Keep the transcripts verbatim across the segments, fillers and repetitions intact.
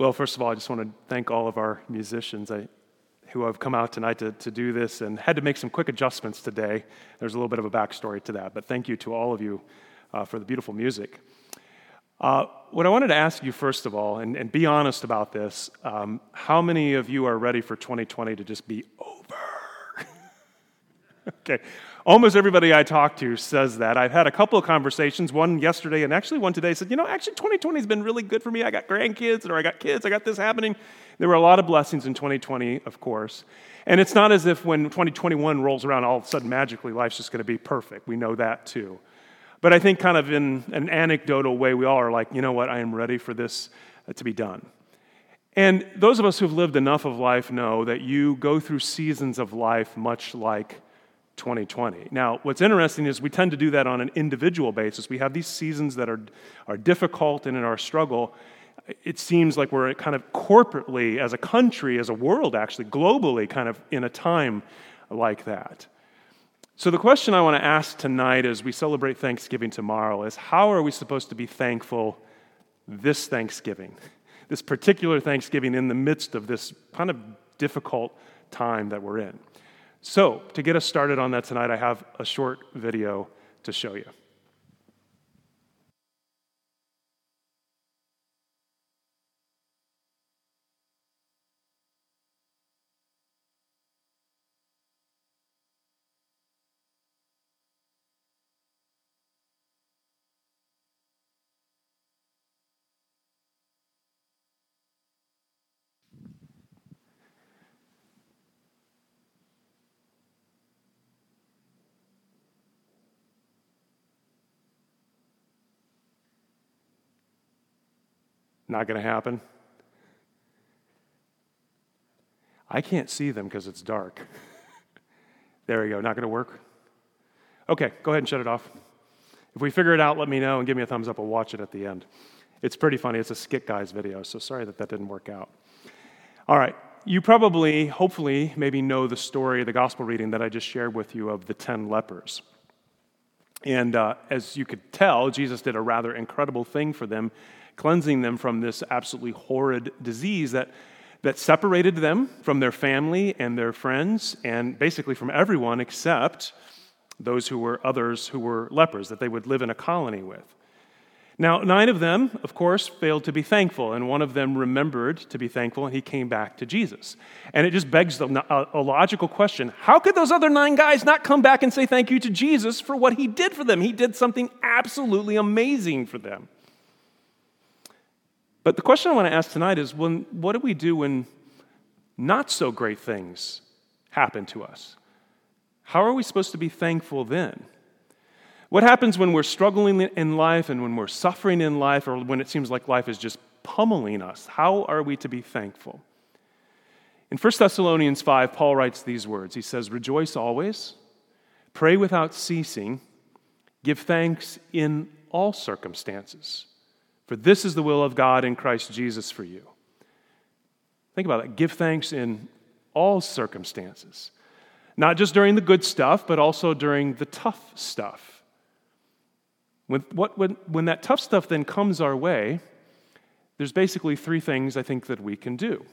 Well, first of all, I just want to thank all of our musicians I, who have come out tonight to, to do this and had to make some quick adjustments today. There's a little bit of a backstory to that, but thank you to all of you uh, for the beautiful music. Uh, what I wanted to ask you, first of all, and, and be honest about this, um, how many of you are ready for twenty twenty to just be over? Okay. Almost everybody I talk to says that. I've had a couple of conversations, one yesterday and actually one today, said, you know, actually twenty twenty has been really good for me. I got grandkids, or I got kids, I got this happening. There were a lot of blessings in twenty twenty, of course. And it's not as if when twenty twenty-one rolls around, all of a sudden, magically, life's just going to be perfect. We know that too. But I think kind of in an anecdotal way, we all are like, you know what, I am ready for this to be done. And those of us who've lived enough of life know that you go through seasons of life much like twenty twenty. Now, what's interesting is we tend to do that on an individual basis. We have these seasons that are, are difficult, and in our struggle, it seems like we're kind of corporately, as a country, as a world actually, globally, kind of in a time like that. So the question I want to ask tonight as we celebrate Thanksgiving tomorrow is, how are we supposed to be thankful this Thanksgiving, this particular Thanksgiving in the midst of this kind of difficult time that we're in? So, to get us started on that tonight, I have a short video to show you. Not going to happen. I can't see them because it's dark. There we go. Not going to work? Okay, go ahead and shut it off. If we figure it out, let me know and give me a thumbs up. I'll watch it at the end. It's pretty funny. It's a Skit Guys video, so sorry that that didn't work out. All right. You probably, hopefully, maybe know the story, the gospel reading that I just shared with you of the ten lepers. And uh, as you could tell, Jesus did a rather incredible thing for them, cleansing them from this absolutely horrid disease that, that separated them from their family and their friends, and basically from everyone except those who were others who were lepers, that they would live in a colony with. Now, nine of them, of course, failed to be thankful, and one of them remembered to be thankful, and he came back to Jesus. And it just begs the, a logical question, how could those other nine guys not come back and say thank you to Jesus for what he did for them? He did something absolutely amazing for them. But the question I want to ask tonight is, when, what do we do when not so great things happen to us? How are we supposed to be thankful then? What happens when we're struggling in life and when we're suffering in life, or when it seems like life is just pummeling us? How are we to be thankful? In First Thessalonians five, Paul writes these words. He says, "Rejoice always, pray without ceasing, give thanks in all circumstances. For this is the will of God in Christ Jesus for you." Think about that. Give thanks in all circumstances. Not just during the good stuff, but also during the tough stuff. When, what, when, when that tough stuff then comes our way, there's basically three things I think that we can do.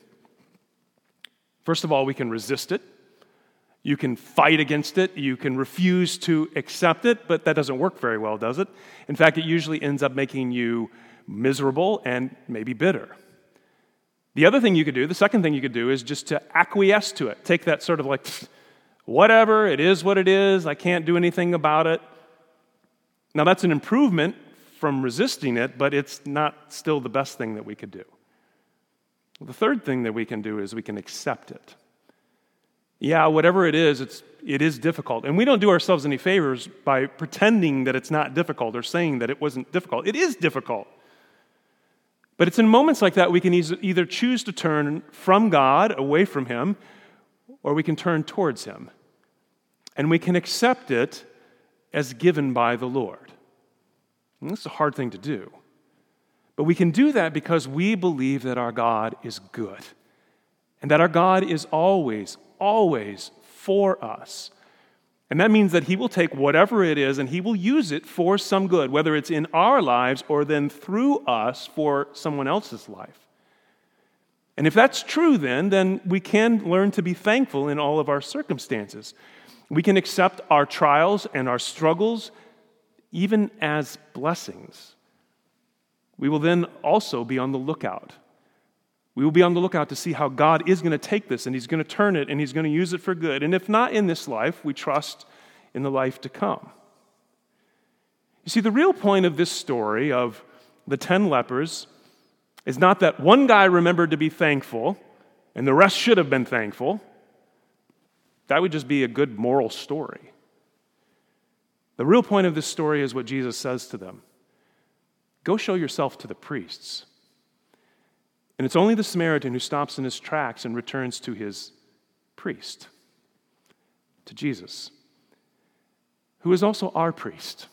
First of all, we can resist it. You can fight against it, you can refuse to accept it, but that doesn't work very well, does it? In fact, it usually ends up making you miserable and maybe bitter. The other thing you could do, the second thing you could do, is just to acquiesce to it. Take that sort of like, whatever, it is what it is, I can't do anything about it. Now that's an improvement from resisting it, but it's not still the best thing that we could do. The third thing that we can do is we can accept it. Yeah, whatever it is, it's, it is difficult. And we don't do ourselves any favors by pretending that it's not difficult or saying that it wasn't difficult. It is difficult. But it's in moments like that we can either choose to turn from God, away from Him, or we can turn towards Him. And we can accept it as given by the Lord. And this is a hard thing to do. But we can do that because we believe that our God is good and that our God is always always for us. And that means that He will take whatever it is and He will use it for some good, whether it's in our lives or then through us for someone else's life. And if that's true, then, then we can learn to be thankful in all of our circumstances. We can accept our trials and our struggles even as blessings. We will then also be on the lookout. We will be on the lookout to see how God is going to take this, and He's going to turn it, and He's going to use it for good. And if not in this life, we trust in the life to come. You see, the real point of this story of the ten lepers is not that one guy remembered to be thankful, and the rest should have been thankful. That would just be a good moral story. The real point of this story is what Jesus says to them. Go show yourself to the priests. And it's only the Samaritan who stops in his tracks and returns to his priest, to Jesus, who is also our priest.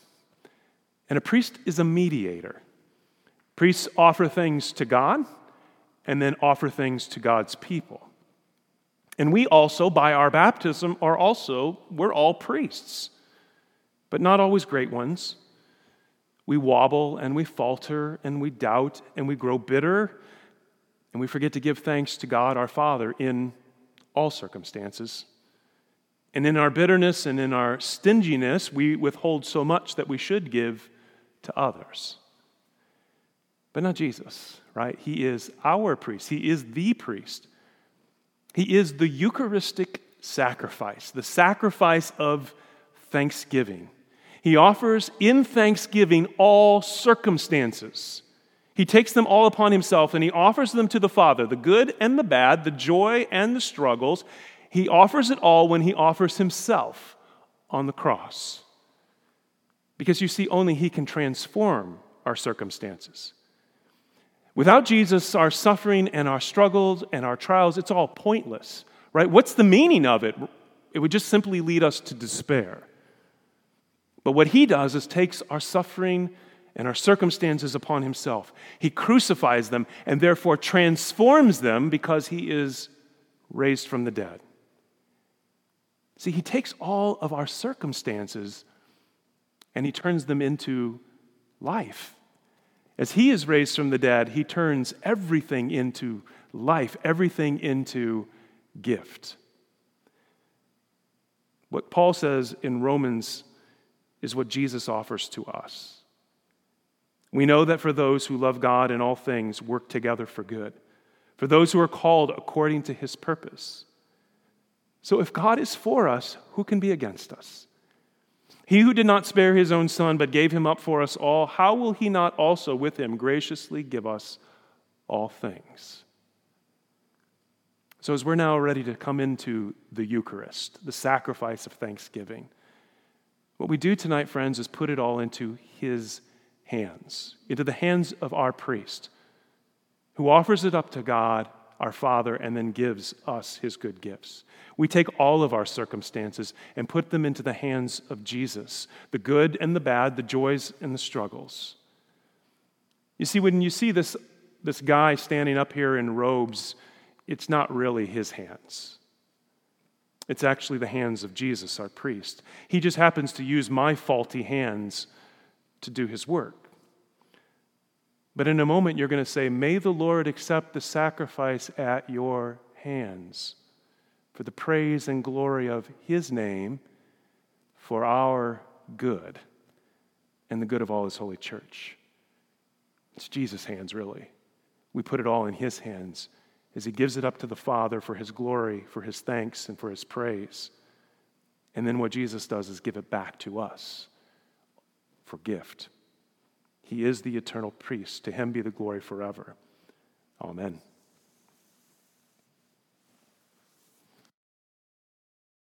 And a priest is a mediator. Priests offer things to God and then offer things to God's people. And we also, by our baptism, are also, we're all priests, but not always great ones. We wobble and we falter and we doubt and we grow bitter and we forget to give thanks to God our Father in all circumstances. And in our bitterness and in our stinginess, we withhold so much that we should give to others. But not Jesus, right? He is our priest. He is the priest. He is the Eucharistic sacrifice, the sacrifice of thanksgiving. He offers in thanksgiving all circumstances. He takes them all upon himself and he offers them to the Father, the good and the bad, the joy and the struggles. He offers it all when he offers himself on the cross. Because you see, only he can transform our circumstances. Without Jesus, our suffering and our struggles and our trials, it's all pointless, right? What's the meaning of it? It would just simply lead us to despair. But what he does is takes our suffering and our circumstances upon himself. He crucifies them and therefore transforms them because he is raised from the dead. See, he takes all of our circumstances and he turns them into life. As he is raised from the dead, he turns everything into life, everything into gift. What Paul says in Romans is what Jesus offers to us. We know that for those who love God and all things work together for good, for those who are called according to his purpose. So if God is for us, who can be against us? He who did not spare his own son, but gave him up for us all, how will he not also with him graciously give us all things? So as we're now ready to come into the Eucharist, the sacrifice of thanksgiving, what we do tonight, friends, is put it all into his hands, into the hands of our priest, who offers it up to God, our Father, and then gives us his good gifts. We take all of our circumstances and put them into the hands of Jesus, the good and the bad, the joys and the struggles. You see, when you see this, this guy standing up here in robes, it's not really his hands. It's actually the hands of Jesus, our priest. He just happens to use my faulty hands to do his work. But in a moment, you're going to say, may the Lord accept the sacrifice at your hands for the praise and glory of his name, for our good and the good of all his holy church. It's Jesus' hands, really. We put it all in his hands as he gives it up to the Father for his glory, for his thanks, and for his praise. And then what Jesus does is give it back to us for gift. He is the eternal priest. To him be the glory forever. Amen.